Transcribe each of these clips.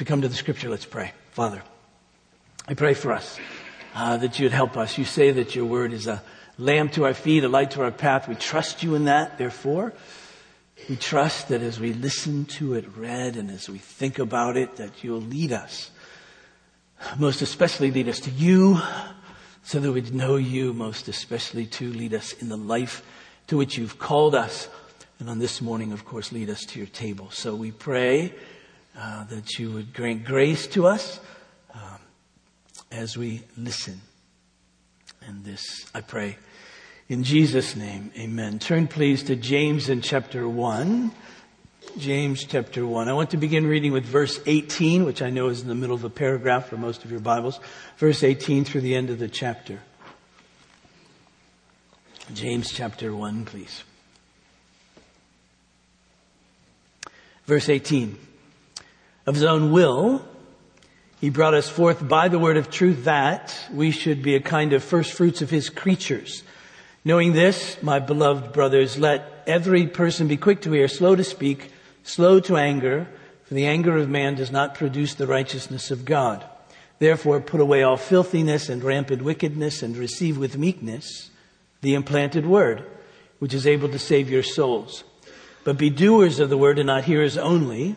we come to the scripture, let's pray. Father, I pray for us, that you'd help us. You say that your word is a lamp to our feet, a light to our path. We trust you in that. Therefore, we trust that as we listen to it read and as we think about it, that you'll lead us. Most especially lead us to you, so that we'd know you, most especially to lead us in the life to which you've called us. And on this morning, of course, lead us to your table. So we pray that you would grant grace to us as we listen. And this, I pray, in Jesus' name, amen. Turn, please, to James in chapter 1. James chapter 1. I want to begin reading with verse 18, which I know is in the middle of a paragraph for most of your Bibles. Verse 18 through the end of the chapter. James chapter 1, please. Verse 18. Of his own will, he brought us forth by the word of truth, that we should be a kind of first fruits of his creatures. Knowing this, my beloved brothers, let every person be quick to hear, slow to speak, slow to anger, for the anger of man does not produce the righteousness of God. Therefore, put away all filthiness and rampant wickedness, and receive with meekness the implanted word, which is able to save your souls. But be doers of the word and not hearers only,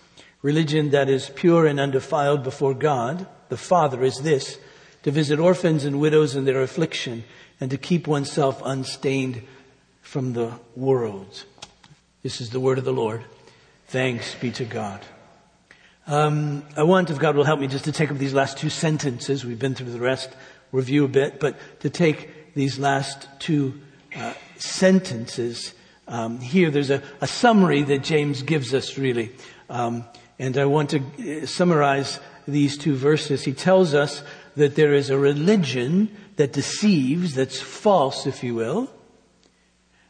Religion that is pure and undefiled before God, the Father, is this: to visit orphans and widows in their affliction, and to keep oneself unstained from the world. This is the word of the Lord. Thanks be to God. I want, if God will help me, just to take up these last two sentences. We've been through the rest, review a bit, but to take these last two sentences. Here there's a summary that James gives us, really. And I want to summarize these two verses. He tells us that there is a religion that deceives, that's false, if you will.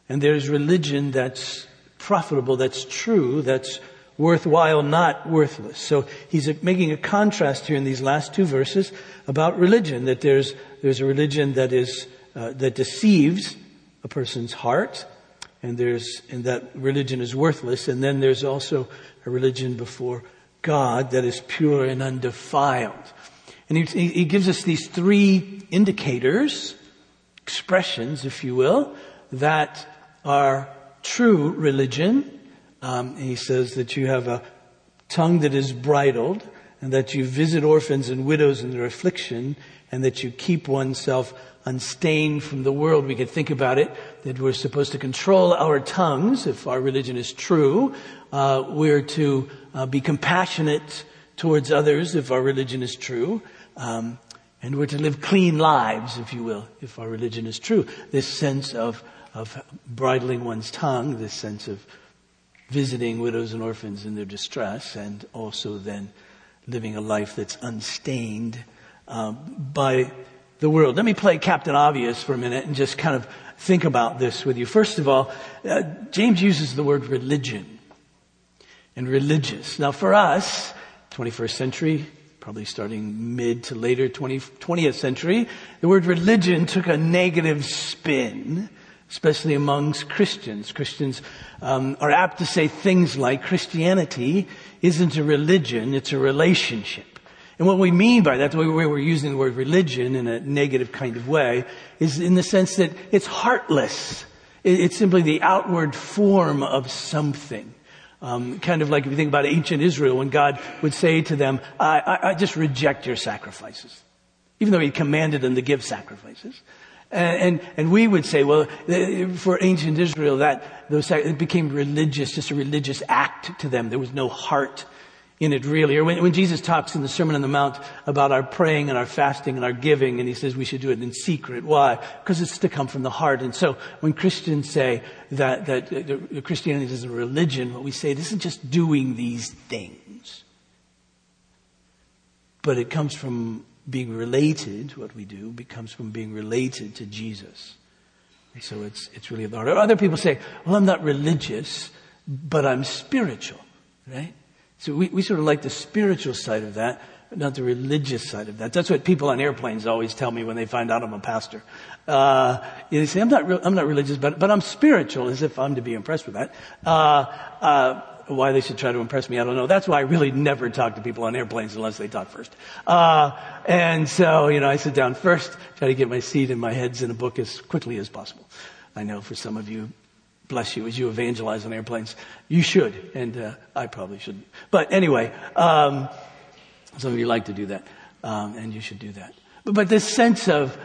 And there's religion that's profitable, that's true, that's worthwhile, not worthless. So he's making a contrast here in these last two verses about religion, that there's a religion that is that deceives a person's heart, and that religion is worthless. And then there's also a religion before God that is pure and undefiled. And he gives us these three indicators, expressions, if you will, that our true religion, he says that you have a tongue that is bridled, and that you visit orphans and widows in their affliction, and that you keep oneself unstained from the world. We could think about it, that we're supposed to control our tongues. If our religion is true, we're to be compassionate towards others if our religion is true. And we're to live clean lives, if you will, if our religion is true. This sense of bridling one's tongue, this sense of visiting widows and orphans in their distress, and also then living a life that's unstained by the world. Let me play Captain Obvious for a minute and just kind of think about this with you. First of all, James uses the word religion and religious. Now for us, 21st century, probably starting mid to later 20th century, the word religion took a negative spin, especially amongst Christians. Christians are apt to say things like, Christianity isn't a religion, it's a relationship. And what we mean by that, the way we're using the word religion in a negative kind of way, is in the sense that it's heartless. It's simply the outward form of something. Kind of like if you think about ancient Israel, when God would say to them, I just reject your sacrifices, even though he commanded them to give sacrifices. And we would say, well, for ancient Israel, it became religious, just a religious act to them. There was no heart in it, really. Or when Jesus talks in the Sermon on the Mount about our praying and our fasting and our giving, and he says we should do it in secret. Why? Because it's to come from the heart. And so when Christians say that Christianity is a religion, what we say, this isn't just doing these things, but it comes from being related, what we do, becomes from being related to Jesus. And so it's really about it. Other people say, well, I'm not religious, but I'm spiritual, right? So we sort of like the spiritual side of that, but not the religious side of that. That's what people on airplanes always tell me when they find out I'm a pastor. They say, I'm not religious, but I'm spiritual, as if I'm to be impressed with that. Why they should try to impress me, I don't know. That's why I really never talk to people on airplanes unless they talk first. And so, I sit down first, try to get my seat and my head's in a book as quickly as possible. I know for some of you, bless you, as you evangelize on airplanes, you should, and I probably shouldn't. But anyway, some of you like to do that, and you should do that. But this sense of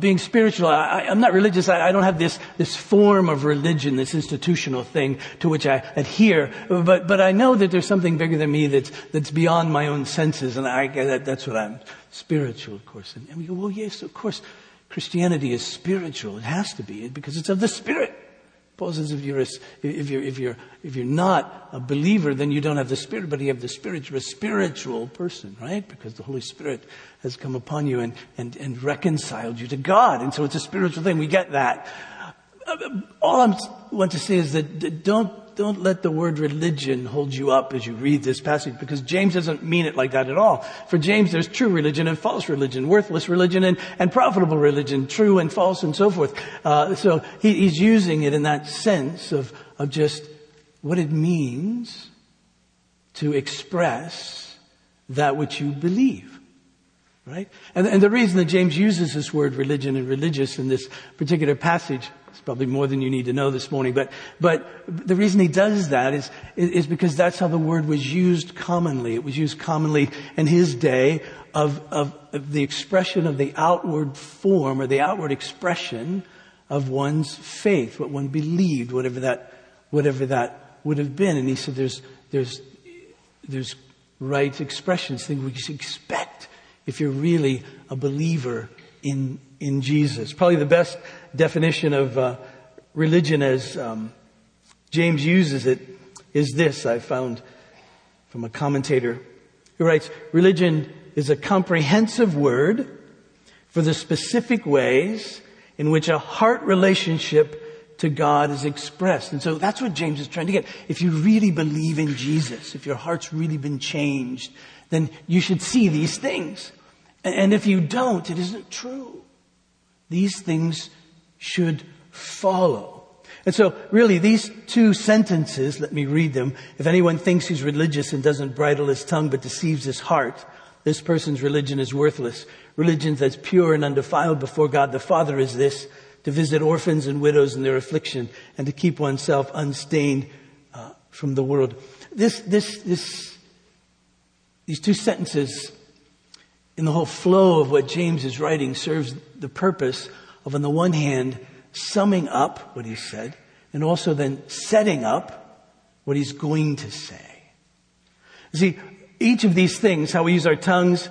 being spiritual, I'm not religious. I don't have this form of religion, this institutional thing to which I adhere. But I know that there's something bigger than me that's beyond my own senses, and that's what I'm spiritual, of course. And we go, well, yes, of course, Christianity is spiritual. It has to be because it's of the Spirit. Paul says, if you're not a believer, then you don't have the Spirit. But you have the Spirit. You're a spiritual person, right? Because the Holy Spirit has come upon you and reconciled you to God. And so it's a spiritual thing. We get that. All I want to say is that don't let the word religion hold you up as you read this passage, because James doesn't mean it like that at all. For James, there's true religion and false religion, worthless religion and profitable religion, true and false and so forth. So he's using it in that sense of just what it means to express that which you believe. Right? And the reason that James uses this word religion and religious in this particular passage, it's probably more than you need to know this morning, but the reason he does that is because that's how the word was used commonly. It was used commonly in his day of the expression of the outward form or the outward expression of one's faith, what one believed, whatever that would have been. And he said there's right expressions, things we should expect if you're really a believer in Jesus. Probably the best definition of religion as James uses it is this, I found from a commentator who writes, "Religion is a comprehensive word for the specific ways in which a heart relationship to God is expressed." And so that's what James is trying to get. If you really believe in Jesus, if your heart's really been changed, then you should see these things. And if you don't, it isn't true. These things should follow. And so really these two sentences, let me read them. "If anyone thinks he's religious and doesn't bridle his tongue but deceives his heart, this person's religion is worthless. Religion that's pure and undefiled before God the Father is this, to visit orphans and widows in their affliction and to keep oneself unstained from the world." These two sentences in the whole flow of what James is writing serves the purpose of, on the one hand, summing up what he said and also then setting up what he's going to say. See, each of these things, how we use our tongues,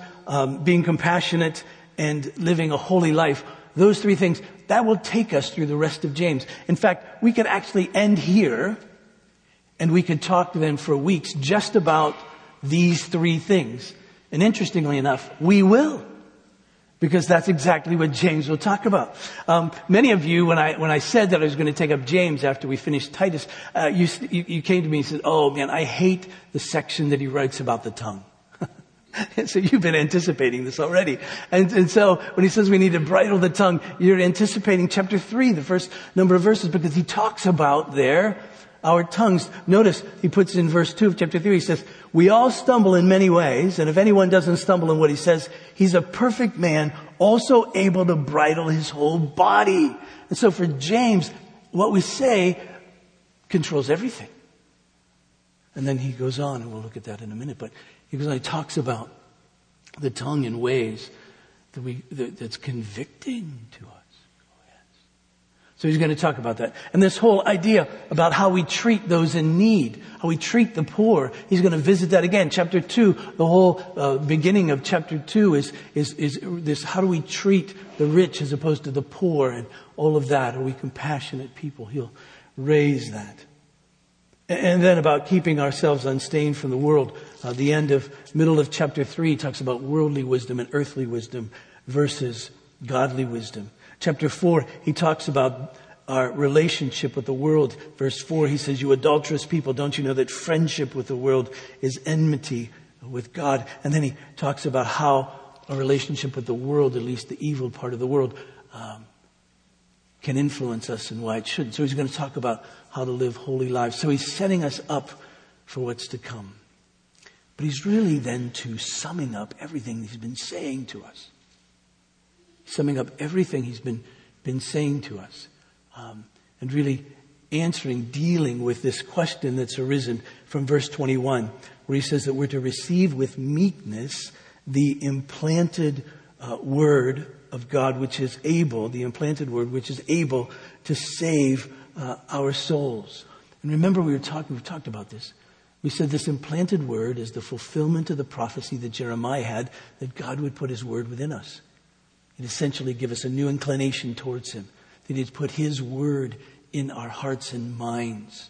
being compassionate and living a holy life, those three things, that will take us through the rest of James. In fact, we could actually end here and we could talk to them for weeks just about these three things. And interestingly enough, we will, because that's exactly what James will talk about. Many of you, when I said that I was going to take up James after we finished Titus, you came to me and said, "Oh man, I hate the section that he writes about the tongue." And so you've been anticipating this already. And so when he says we need to bridle the tongue, you're anticipating chapter 3, the first number of verses, because he talks about there our tongues. Notice he puts in verse 2 of chapter 3, he says, "We all stumble in many ways, and if anyone doesn't stumble in what he says, he's a perfect man, also able to bridle his whole body." And so for James, what we say controls everything. And then he goes on, and we'll look at that in a minute, but he goes on, he talks about the tongue in ways that's convicting to us. So he's going to talk about that. And this whole idea about how we treat those in need, how we treat the poor, he's going to visit that again. Chapter 2, the whole beginning of chapter 2 is this, how do we treat the rich as opposed to the poor and all of that? Are we compassionate people? He'll raise that. And then about keeping ourselves unstained from the world. The middle of chapter 3 talks about worldly wisdom and earthly wisdom versus godly wisdom. Chapter 4, he talks about our relationship with the world. Verse 4, he says, "You adulterous people, don't you know that friendship with the world is enmity with God?" And then he talks about how a relationship with the world, at least the evil part of the world, can influence us and why it shouldn't. So he's going to talk about how to live holy lives. So he's setting us up for what's to come. But he's really then to summing up everything he's been saying to us. Summing up everything he's been saying to us. And really answering, dealing with this question that's arisen from verse 21, where he says that we're to receive with meekness the implanted word of God, which is able, the implanted word, which is able to save our souls. And remember, we've talked about this. We said this implanted word is the fulfillment of the prophecy that Jeremiah had, that God would put his word within us. It essentially give us a new inclination towards him. That he'd put his word in our hearts and minds.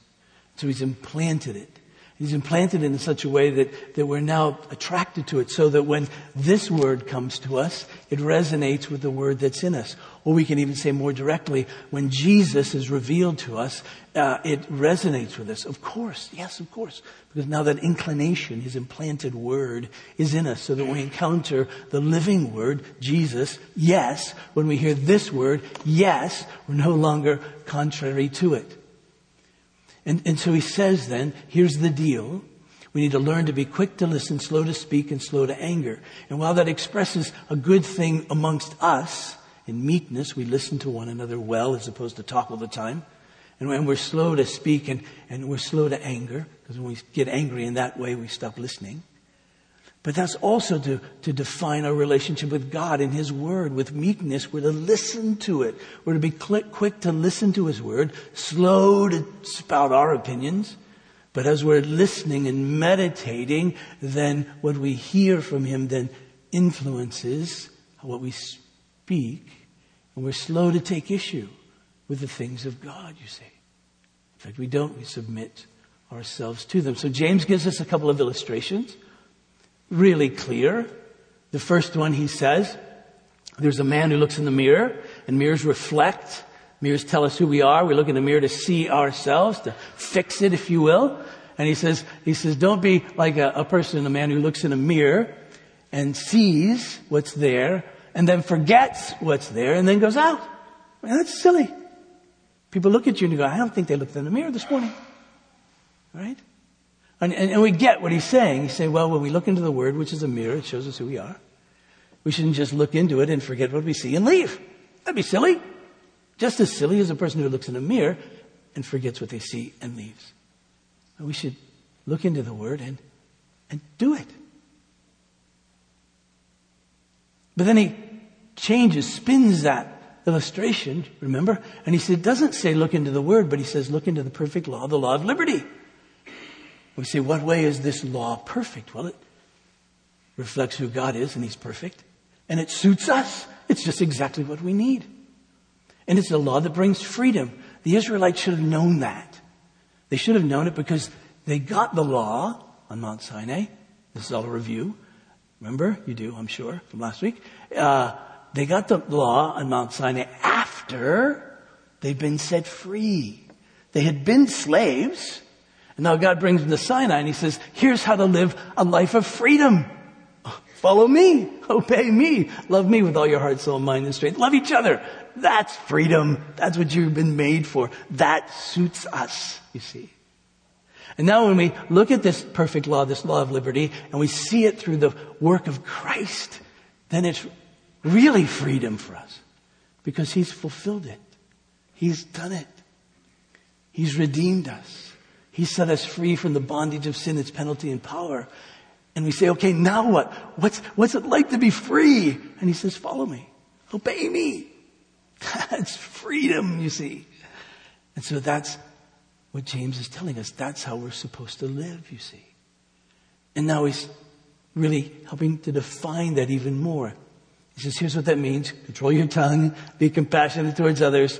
So he's implanted it. He's implanted it in such a way that we're now attracted to it, so that when this word comes to us, it resonates with the word that's in us. Or we can even say more directly, when Jesus is revealed to us, it resonates with us. Of course, yes, of course. Because now that inclination, his implanted word, is in us, so that we encounter the living word, Jesus, yes. When we hear this word, yes, we're no longer contrary to it. And so he says then, here's the deal. We need to learn to be quick to listen, slow to speak, and slow to anger. And while that expresses a good thing amongst us, in meekness, we listen to one another well as opposed to talk all the time. And when we're slow to speak and we're slow to anger, because when we get angry in that way, we stop listening. But that's also to define our relationship with God and his word. With meekness, we're to listen to it. We're to be quick to listen to his word, slow to spout our opinions. But as we're listening and meditating, then what we hear from him then influences what we speak. And we're slow to take issue with the things of God, you see. In fact, we submit ourselves to them. So James gives us a couple of illustrations. Really clear. The first one, he says, there's a man who looks in the mirror, and mirrors reflect. Mirrors tell us who we are. We look in the mirror to see ourselves, to fix it, if you will. And he says, don't be like a man who looks in a mirror and sees what's there and then forgets what's there and then goes out. Man, that's silly. People look at you and you go, I don't think they looked in the mirror this morning. Right? And we get what he's saying. He's saying, well, when we look into the Word, which is a mirror, it shows us who we are. We shouldn't just look into it and forget what we see and leave. That'd be silly. Just as silly as a person who looks in a mirror and forgets what they see and leaves. And we should look into the Word and do it. But then he spins that illustration, remember? And he said, doesn't say look into the Word, but he says look into the perfect law, the law of liberty. We say, what way is this law perfect? Well, it reflects who God is, and he's perfect. And it suits us. It's just exactly what we need. And it's a law that brings freedom. The Israelites should have known that. They should have known it because they got the law on Mount Sinai. This is all a review. Remember? You do, I'm sure, from last week. They got the law on Mount Sinai after they'd been set free. They had been slaves. And now God brings him to Sinai and he says, here's how to live a life of freedom. Follow me. Obey me. Love me with all your heart, soul, mind, and strength. Love each other. That's freedom. That's what you've been made for. That suits us, you see. And now when we look at this perfect law, this law of liberty, and we see it through the work of Christ, then it's really freedom for us. Because he's fulfilled it. He's done it. He's redeemed us. He set us free from the bondage of sin, its penalty and power. And we say, okay, now what? What's it like to be free? And he says, follow me. Obey me. That's freedom, you see. And so that's what James is telling us. That's how we're supposed to live, you see. And now he's really helping to define that even more. He says, here's what that means. Control your tongue. Be compassionate towards others.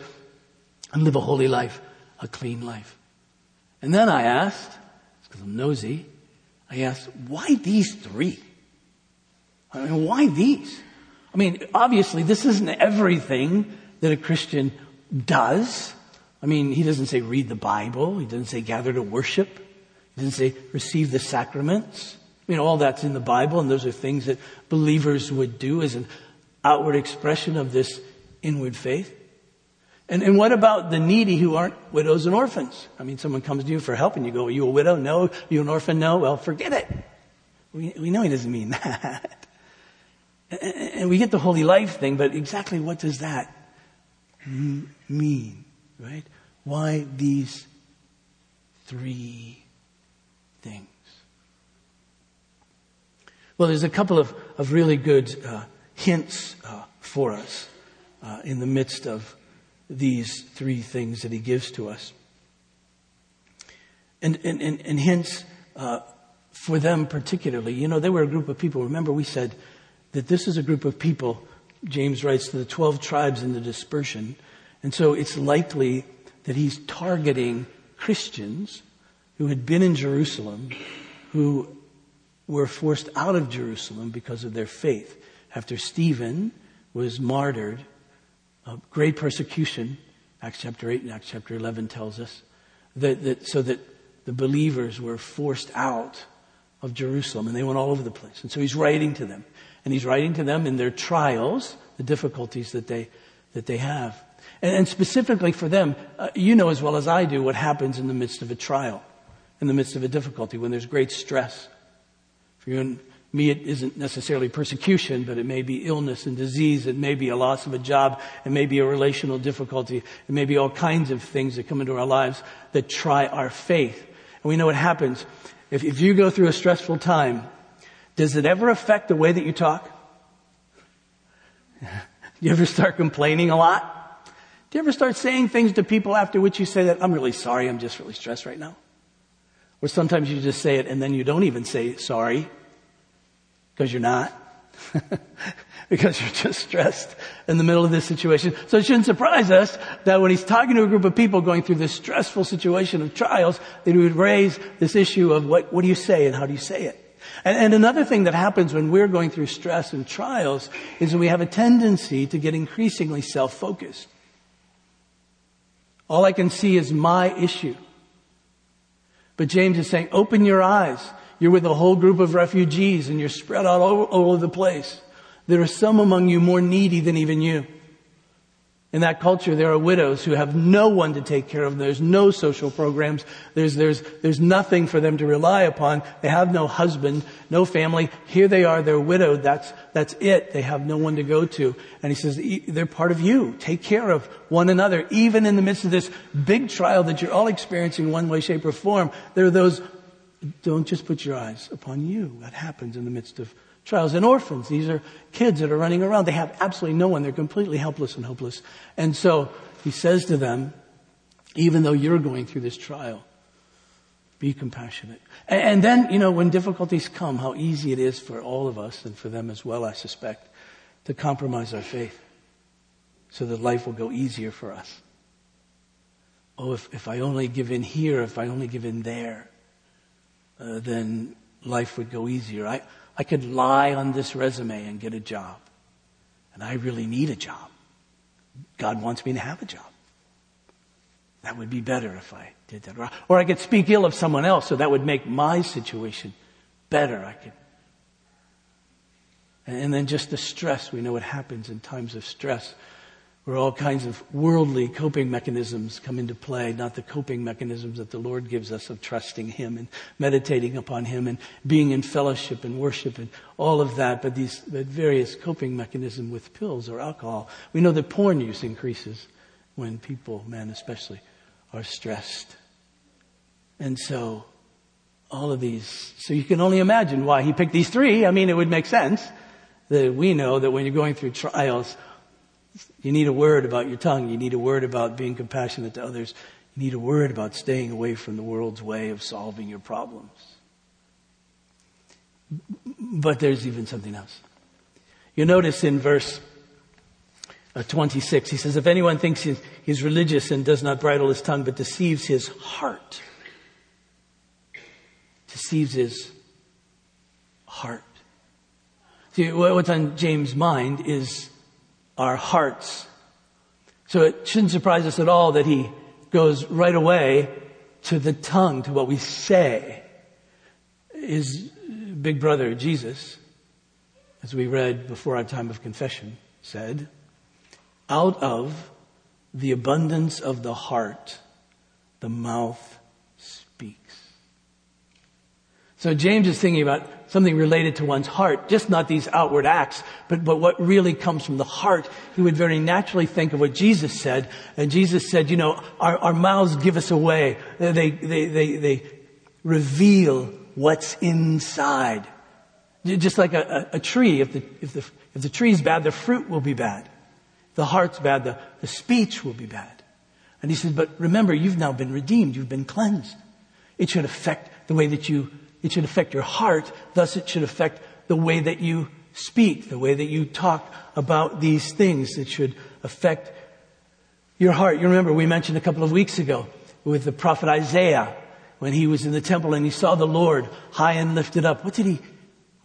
And live a holy life. A clean life. And then I asked, because I'm nosy, I asked, why these three? I mean, why these? I mean, obviously, this isn't everything that a Christian does. I mean, he doesn't say read the Bible. He doesn't say gather to worship. He doesn't say receive the sacraments. I mean, all that's in the Bible, and those are things that believers would do as an outward expression of this inward faith. And what about the needy who aren't widows and orphans? I mean, someone comes to you for help and you go, are you a widow? No. Are you an orphan? No. Well, forget it. We know he doesn't mean that. And we get the holy life thing, but exactly what does that mean, right? Why these three things? Well, there's a couple of really good hints for us in the midst of these three things that he gives to us. And hints for them particularly. You know, they were a group of people. Remember, we said that this is a group of people, James writes, to the 12 tribes in the dispersion. And so it's likely that he's targeting Christians who had been in Jerusalem, who were forced out of Jerusalem because of their faith. After Stephen was martyred, great persecution, Acts chapter 8 and Acts chapter 11 tells us, that the believers were forced out of Jerusalem, and they went all over the place. And so he's writing to them. And he's writing to them in their trials, the difficulties that they have. And specifically for them, you know as well as I do what happens in the midst of a trial, in the midst of a difficulty, when there's great stress. For you and me, it isn't necessarily persecution, but it may be illness and disease. It may be a loss of a job. It may be a relational difficulty. It may be all kinds of things that come into our lives that try our faith. And we know what happens. If you go through a stressful time, does it ever affect the way that you talk? Do you ever start complaining a lot? Do you ever start saying things to people after which you say that, I'm really sorry, I'm just really stressed right now? Or sometimes you just say it and then you don't even say sorry because you're not. Because you're just stressed in the middle of this situation. So it shouldn't surprise us that when he's talking to a group of people going through this stressful situation of trials, that he would raise this issue of what do you say and how do you say it? And another thing that happens when we're going through stress and trials is that we have a tendency to get increasingly self-focused. All I can see is my issue. But James is saying, open your eyes. You're with a whole group of refugees and you're spread out all over the place. There are some among you more needy than even you. In that culture, there are widows who have no one to take care of. There's no social programs. There's nothing for them to rely upon. They have no husband, no family. Here they are. They're widowed. That's it. They have no one to go to. And he says, they're part of you. Take care of one another. Even in the midst of this big trial that you're all experiencing one way, shape, or form, there are those, don't just put your eyes upon you. That happens in the midst of trials. And orphans, these are kids that are running around. They have absolutely no one. They're completely helpless and hopeless. And so he says to them, even though you're going through this trial, be compassionate. And then, you know, when difficulties come, how easy it is for all of us, and for them as well, I suspect, to compromise our faith so that life will go easier for us. Oh, if I only give in here, if I only give in there, then life would go easier. I could lie on this resume and get a job. And I really need a job. God wants me to have a job. That would be better if I did that. Or I could speak ill of someone else, so that would make my situation better. And then just the stress. We know what happens in times of stress, where all kinds of worldly coping mechanisms come into play, not the coping mechanisms that the Lord gives us of trusting Him and meditating upon Him and being in fellowship and worship and all of that, but these various coping mechanisms with pills or alcohol. We know that porn use increases when people, men especially, are stressed. And so all of these, so you can only imagine why He picked these three. I mean, it would make sense that we know that when you're going through trials, you need a word about your tongue. You need a word about being compassionate to others. You need a word about staying away from the world's way of solving your problems. But there's even something else. You'll notice in verse 26, he says, if anyone thinks he's religious and does not bridle his tongue but deceives his heart, deceives his heart. See, what's on James' mind is our hearts. So it shouldn't surprise us at all that he goes right away to the tongue, to what we say. His big brother, Jesus, as we read before our time of confession, said, out of the abundance of the heart, the mouth speaks. So James is thinking about something related to one's heart, just not these outward acts, but what really comes from the heart. He would very naturally think of what Jesus said. And Jesus said, you know, our mouths give us away. They reveal what's inside. Just like a tree. If the tree's bad, the fruit will be bad. If the heart's bad, the speech will be bad. And he says, but remember, you've now been redeemed. You've been cleansed. It should affect the way that you... It should affect your heart. Thus, it should affect the way that you speak, the way that you talk about these things. It should affect your heart. You remember, we mentioned a couple of weeks ago with the prophet Isaiah when he was in the temple and he saw the Lord high and lifted up. What did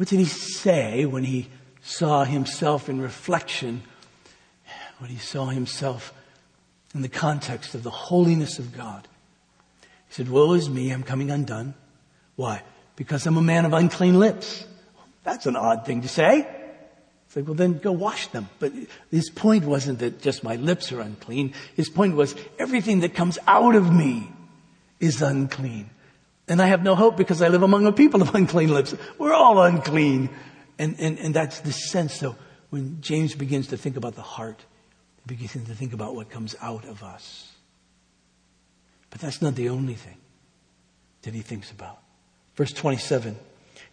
he say when he saw himself in reflection? When he saw himself in the context of the holiness of God, he said, woe is me, I'm coming undone. Why? Because I'm a man of unclean lips. That's an odd thing to say. It's like, well, then go wash them. But his point wasn't that just my lips are unclean. His point was everything that comes out of me is unclean. And I have no hope because I live among a people of unclean lips. We're all unclean. And that's the sense. So when James begins to think about the heart, he begins to think about what comes out of us. But that's not the only thing that he thinks about. Verse 27,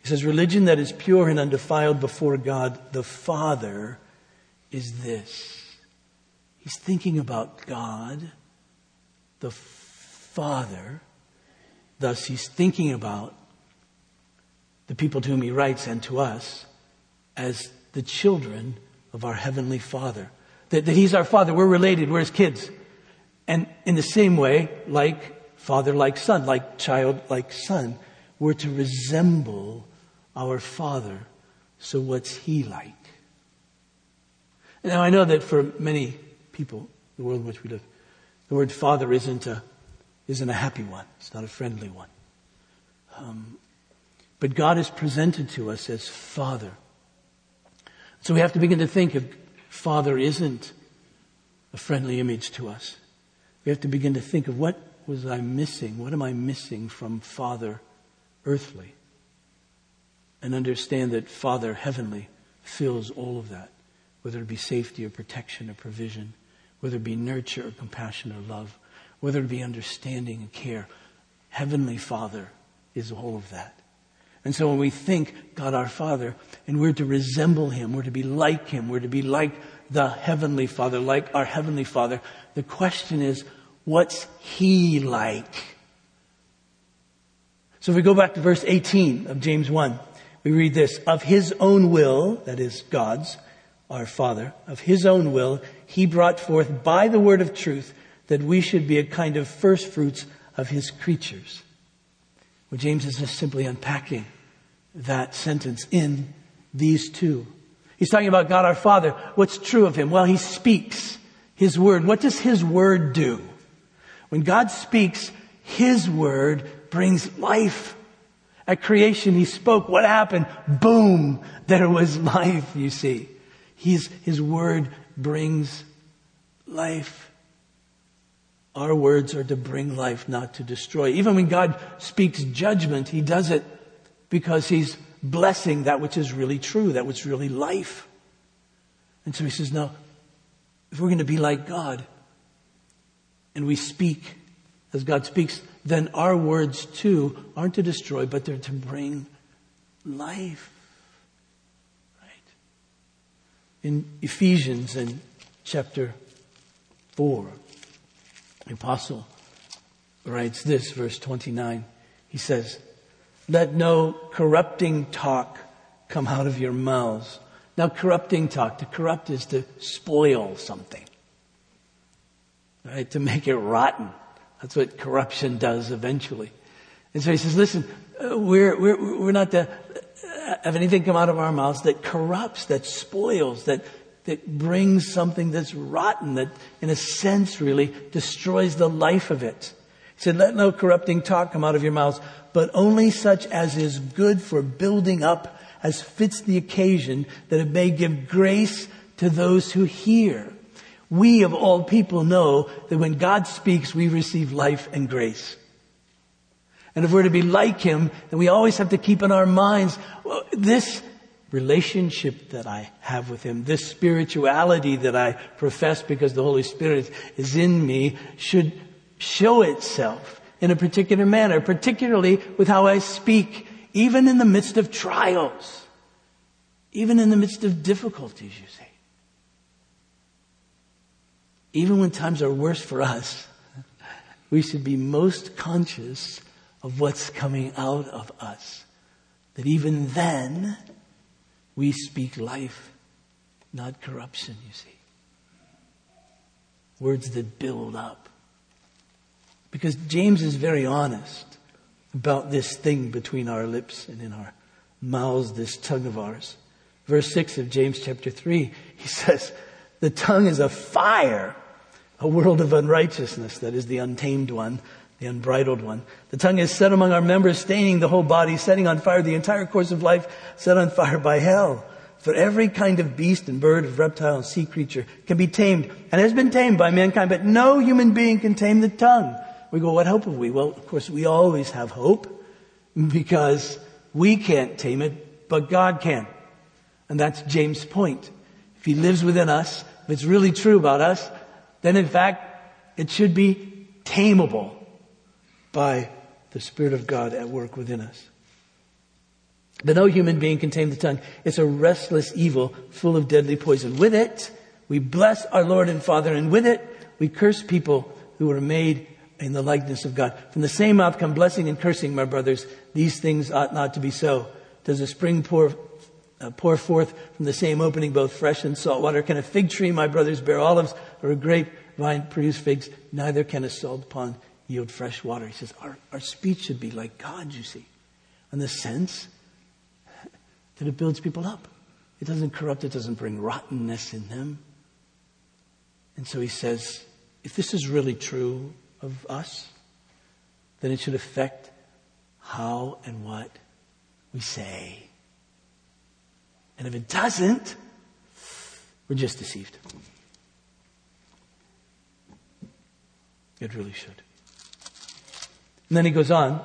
he says, religion that is pure and undefiled before God the Father is this. He's thinking about God the Father. Thus, he's thinking about the people to whom he writes and to us as the children of our Heavenly Father. That he's our Father. We're related. We're his kids. And in the same way, like father, like son, like child, like son, we're to resemble our Father. So what's he like? Now I know that for many people, the world in which we live, the word Father isn't a happy one. It's not a friendly one. But God is presented to us as Father. So we have to begin to think if Father isn't a friendly image to us. We have to begin to think of what was I missing? What am I missing from Father earthly, and understand that Father heavenly fills all of that, whether it be safety or protection or provision, whether it be nurture or compassion or love, whether it be understanding and care. Heavenly Father is all of that. And so when we think God our Father, and we're to resemble him, we're to be like him, we're to be like the Heavenly Father, like our Heavenly Father, the question is, what's he like? So if we go back to verse 18 of James 1, we read this, of his own will, that is God's, our Father, of his own will, he brought forth by the word of truth that we should be a kind of first fruits of his creatures. Well, James is just simply unpacking that sentence in these two. He's talking about God our Father. What's true of him? Well, he speaks his word. What does his word do? When God speaks, his word brings life. At creation, he spoke. What happened? Boom! There was life, you see. His word brings life. Our words are to bring life, not to destroy. Even when God speaks judgment, he does it because he's blessing that which is really true, that which is really life. And so he says, no, if we're going to be like God and we speak as God speaks, then our words too aren't to destroy, but they're to bring life. Right? In Ephesians in chapter 4, the apostle writes this, verse 29. He says, let no corrupting talk come out of your mouths. Now corrupting talk, to corrupt is to spoil something. Right? To make it rotten. That's what corruption does eventually. And so he says, listen, We're not to have anything come out of our mouths that corrupts, that spoils, that brings something that's rotten, that in a sense really destroys the life of it. He said, let no corrupting talk come out of your mouths, but only such as is good for building up as fits the occasion, that it may give grace to those who hear. We of all people know that when God speaks, we receive life and grace. And if we're to be like him, then we always have to keep in our minds, well, this relationship that I have with him, this spirituality that I profess because the Holy Spirit is in me, should show itself in a particular manner, particularly with how I speak, even in the midst of trials, even in the midst of difficulties, you see. Even when times are worse for us, we should be most conscious of what's coming out of us. That even then, we speak life, not corruption, you see. Words that build up. Because James is very honest about this thing between our lips and in our mouths, this tongue of ours. Verse 6 of James chapter 3, he says, the tongue is a fire, a world of unrighteousness, that is the untamed one, the unbridled one. The tongue is set among our members, staining the whole body, setting on fire the entire course of life, set on fire by hell. For every kind of beast and bird, of reptile and sea creature can be tamed and has been tamed by mankind, but no human being can tame the tongue. We go, what hope have we? Well, of course, we always have hope because we can't tame it, but God can. And that's James' point. If he lives within us, if it's really true about us, then in fact, it should be tameable by the Spirit of God at work within us. But no human being can tame the tongue. It's a restless evil full of deadly poison. With it, we bless our Lord and Father, and with it, we curse people who are made in the likeness of God. From the same mouth come blessing and cursing, my brothers. These things ought not to be so. Does a spring pour forth from the same opening both fresh and salt water? Can a fig tree, my brothers, bear olives, or a grapevine produce figs? Neither can a salt pond yield fresh water. He says, our speech should be like God, you see, in the sense that it builds people up. It doesn't corrupt, it doesn't bring rottenness in them. And so he says, if this is really true of us, then it should affect how and what we say. And if it doesn't, we're just deceived. It really should. And then he goes on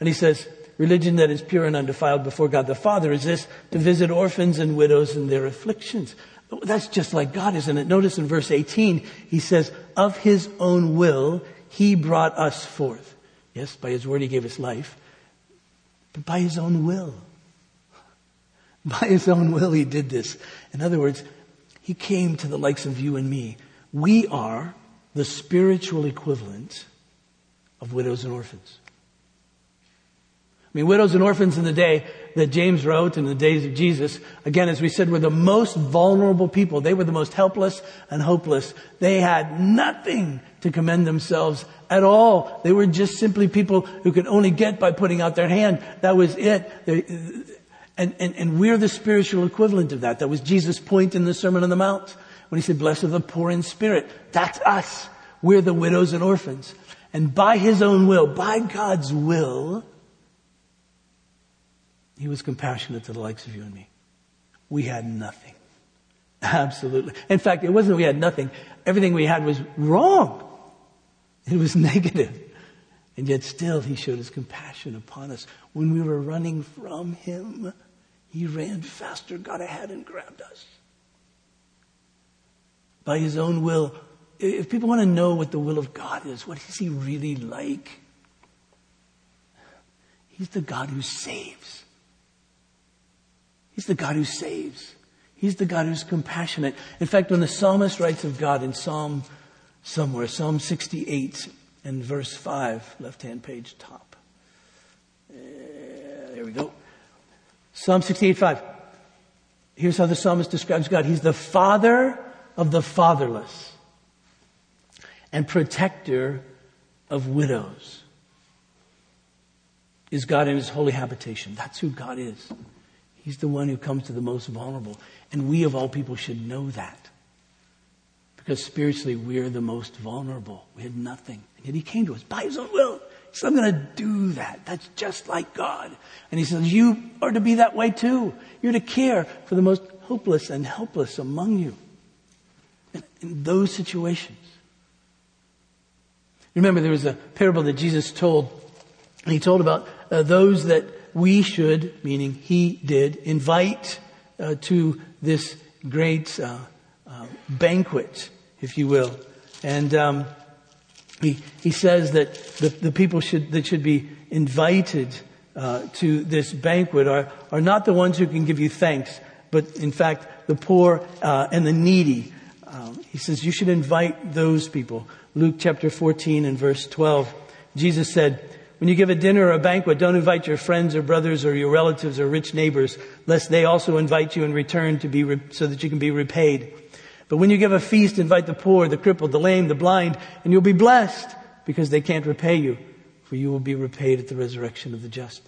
and he says, religion that is pure and undefiled before God the Father is this, to visit orphans and widows in their afflictions. That's just like God, isn't it? Notice in verse 18, he says, of his own will, he brought us forth. Yes, by his word, he gave us life, but by his own will. By his own will, he did this. In other words, he came to the likes of you and me. We are the spiritual equivalent of widows and orphans. I mean, widows and orphans in the day that James wrote, in the days of Jesus, again, as we said, were the most vulnerable people. They were the most helpless and hopeless. They had nothing to commend themselves at all. They were just simply people who could only get by putting out their hand. That was it. And we're the spiritual equivalent of that. That was Jesus' point in the Sermon on the Mount when he said, blessed are the poor in spirit. That's us. We're the widows and orphans. And by his own will, by God's will, he was compassionate to the likes of you and me. We had nothing. Absolutely. In fact, it wasn't we had nothing. Everything we had was wrong. It was negative. And yet still he showed his compassion upon us. When we were running from him, he ran faster, got ahead, and grabbed us. By his own will. If people want to know what the will of God is, what is he really like? He's the God who saves. He's the God who saves. He's the God who's compassionate. In fact, when the psalmist writes of God in Psalm 68 and verse 5, left-hand page top. There we go. Psalm 68, 5. Here's how the psalmist describes God. He's the father of the fatherless and protector of widows. is God in his holy habitation. That's who God is. He's the one who comes to the most vulnerable. And we of all people should know that. Because spiritually we're the most vulnerable. We had nothing. And yet he came to us by his own will. He said, I'm going to do that. That's just like God. And he says, you are to be that way too. You're to care for the most hopeless and helpless among you. In those situations. Remember, there was a parable that Jesus told. And he told about those that we should, meaning he did, invite to this great banquet, if you will. And he says that the people that should be invited to this banquet are not the ones who can give you thanks, but in fact the poor and the needy. He says you should invite those people. Luke chapter 14 and verse 12. Jesus said, when you give a dinner or a banquet, don't invite your friends or brothers or your relatives or rich neighbors, lest they also invite you in return so that you can be repaid. But when you give a feast, invite the poor, the crippled, the lame, the blind, and you'll be blessed because they can't repay you, for you will be repaid at the resurrection of the just.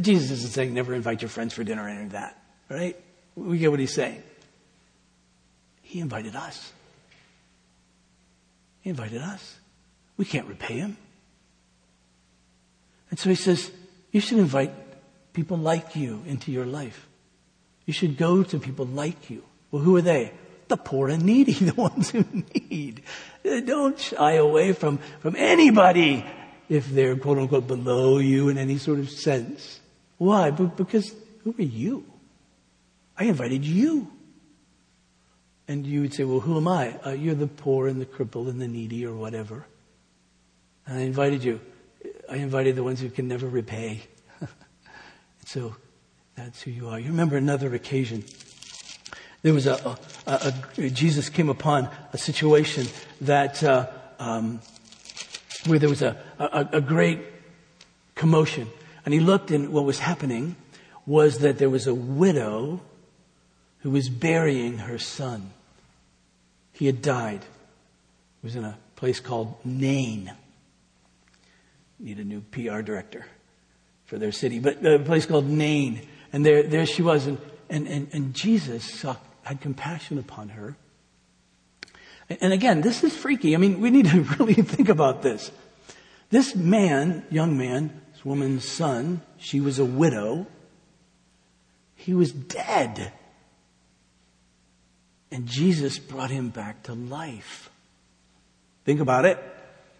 Jesus isn't saying never invite your friends for dinner or any of that, right? We get what he's saying. He invited us. We can't repay him. And so he says, you should invite people like you into your life. You should go to people like you. Well, who are they? The poor and needy, the ones who need. Don't shy away from anybody if they're, quote unquote, below you in any sort of sense. Why? Because who are you? I invited you. And you would say, well, who am I? You're the poor and the crippled and the needy or whatever. And I invited you. I invited the ones who can never repay. So that's who you are. You remember another occasion. There was Jesus came upon a situation that, where there was a great commotion. And he looked, and what was happening was that there was a widow who was burying her son. He had died. He was in a place called Nain. Need a new PR director for their city, but a place called Nain. And there she was. And Jesus had compassion upon her. And again, this is freaky. I mean, we need to really think about this. This man, young man, this woman's son, she was a widow. He was dead. And Jesus brought him back to life. Think about it.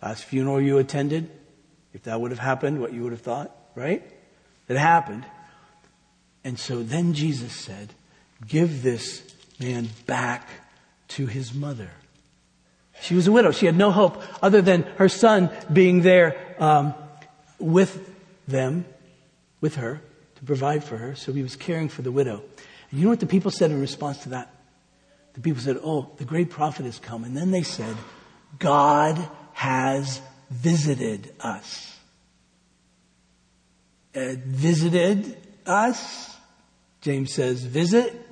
Last funeral you attended. If that would have happened, what you would have thought, right? It happened. And so then Jesus said, give this man back to his mother. She was a widow. She had no hope other than her son being there with her, to provide for her. So he was caring for the widow. And you know what the people said in response to that? The people said, oh, the great prophet has come. And then they said, God has visited us. Visited us. James says, visit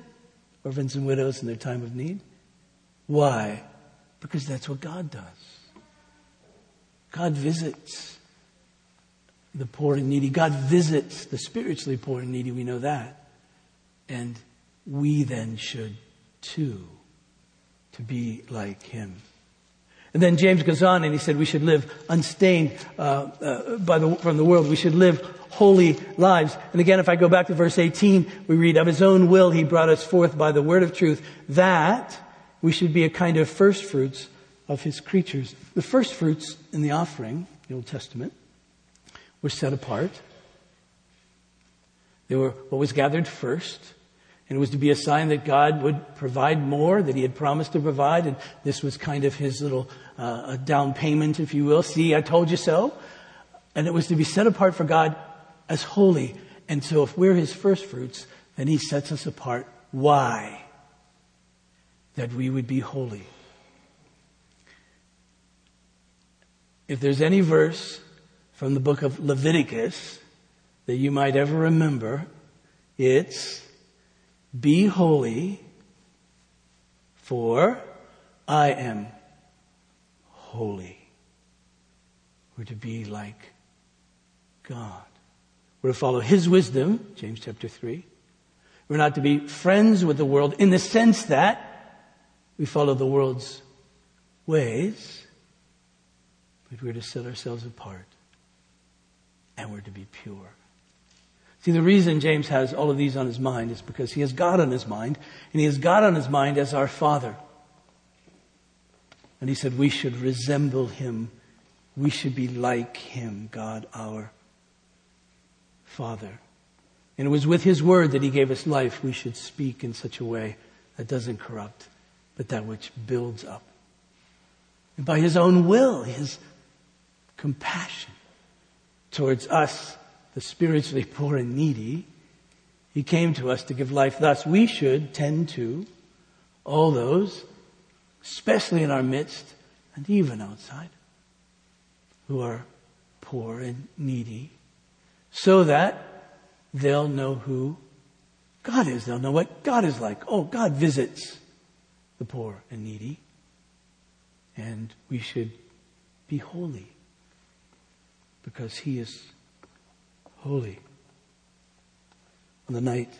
orphans and widows in their time of need. Why? Because that's what God does. God visits the poor and needy. God visits the spiritually poor and needy. We know that. And we then should too, to be like him. And then James goes on and he said we should live unstained from the world. We should live holy lives. And again, if I go back to verse 18, we read, of his own will he brought us forth by the word of truth, that we should be a kind of first fruits of his creatures. The first fruits in the offering, the Old Testament, were set apart. They were what was gathered first. And it was to be a sign that God would provide more, that he had promised to provide. And this was kind of his little down payment, if you will. See, I told you so. And it was to be set apart for God as holy. And so if we're his first fruits, then he sets us apart. Why? That we would be holy. If there's any verse from the book of Leviticus that you might ever remember, it's, be holy, for I am holy. We're to be like God. We're to follow His wisdom, James chapter 3. We're not to be friends with the world in the sense that we follow the world's ways, but we're to set ourselves apart and we're to be pure. See, the reason James has all of these on his mind is because he has God on his mind, and he has God on his mind as our Father. And he said we should resemble Him. We should be like Him, God our Father. And it was with His word that He gave us life. We should speak in such a way that doesn't corrupt, but that which builds up. And by His own will, His compassion towards us, the spiritually poor and needy, He came to us to give life. Thus, we should tend to all those, especially in our midst and even outside, who are poor and needy, so that they'll know who God is. They'll know what God is like. Oh, God visits the poor and needy, and we should be holy because He is holy. On the night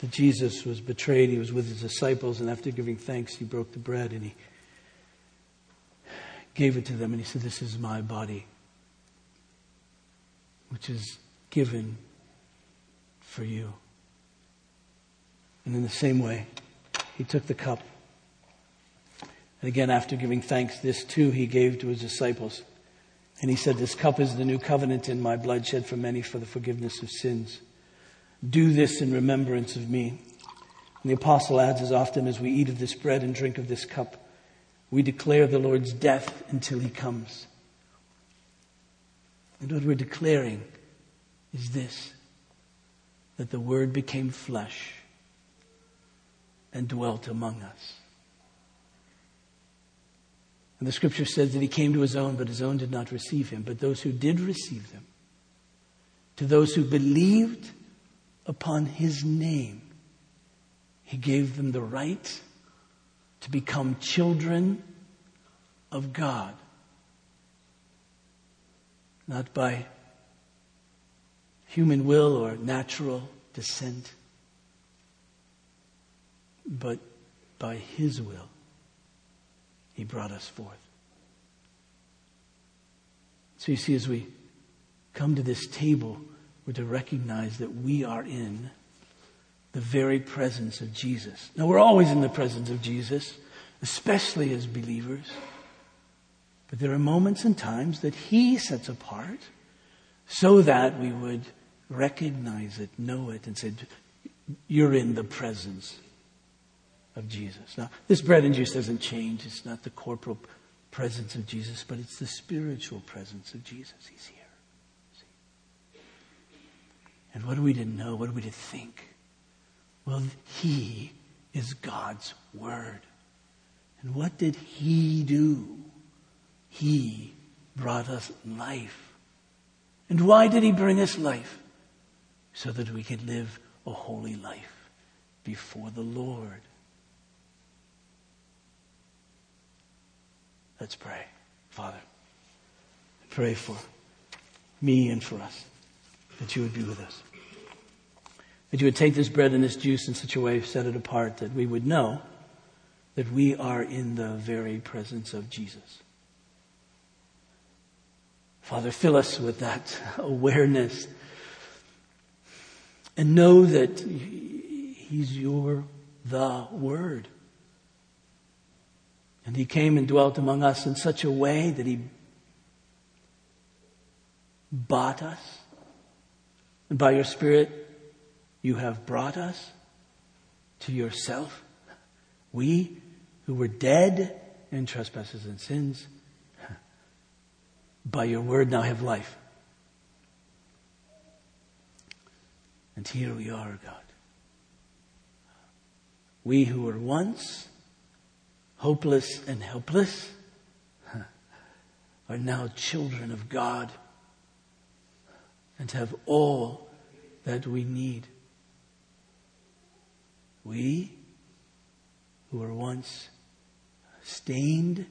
that Jesus was betrayed, He was with His disciples, and after giving thanks, He broke the bread and He gave it to them, and He said, "This is my body, which is given for you." And in the same way, He took the cup. And again, after giving thanks, this too He gave to His disciples. And He said, "This cup is the new covenant in my blood shed for many for the forgiveness of sins. Do this in remembrance of me." And the apostle adds, "As often as we eat of this bread and drink of this cup, we declare the Lord's death until He comes." And what we're declaring is this, that the Word became flesh and dwelt among us. And the Scripture says that He came to His own, but His own did not receive Him. But those who did receive Him, to those who believed upon His name, He gave them the right to become children of God. Not by human will or natural descent, but by His will, He brought us forth. So you see, as we come to this table, we're to recognize that we are in the very presence of Jesus. Now, we're always in the presence of Jesus, especially as believers. But there are moments and times that He sets apart so that we would recognize it, know it, and say, "You're in the presence of Jesus." Now, this bread and juice doesn't change. It's not the corporal presence of Jesus, but it's the spiritual presence of Jesus. He's here. See? And what are we to know? What are we to think? Well, He is God's Word. And what did He do? He brought us life. And why did He bring us life? So that we could live a holy life before the Lord. Let's pray. Father, I pray for me and for us that You would be with us. That You would take this bread and this juice in such a way, set it apart, that we would know that we are in the very presence of Jesus. Father, fill us with that awareness and know that He's the Word. And He came and dwelt among us in such a way that He bought us. And by Your Spirit, You have brought us to Yourself. We who were dead in trespasses and sins, by Your word now have life. And here we are, God. We who were once hopeless and helpless are now children of God and have all that we need. We who were once stained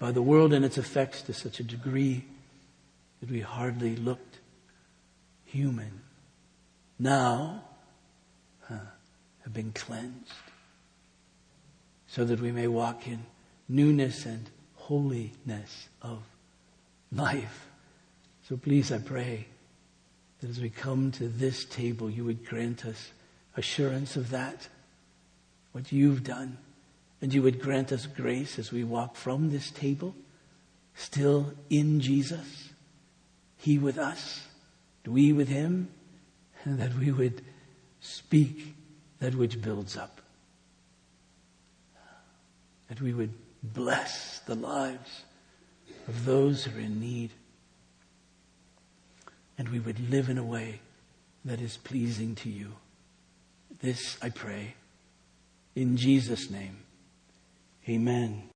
by the world and its effects to such a degree that we hardly looked human, now have been cleansed, so that we may walk in newness and holiness of life. So please, I pray that as we come to this table, you would grant us assurance of that, what you've done, and you would grant us grace as we walk from this table, still in Jesus, He with us, we with Him, and that we would speak that which builds up, that we would bless the lives of those who are in need, and we would live in a way that is pleasing to you. This I pray in Jesus' name. Amen.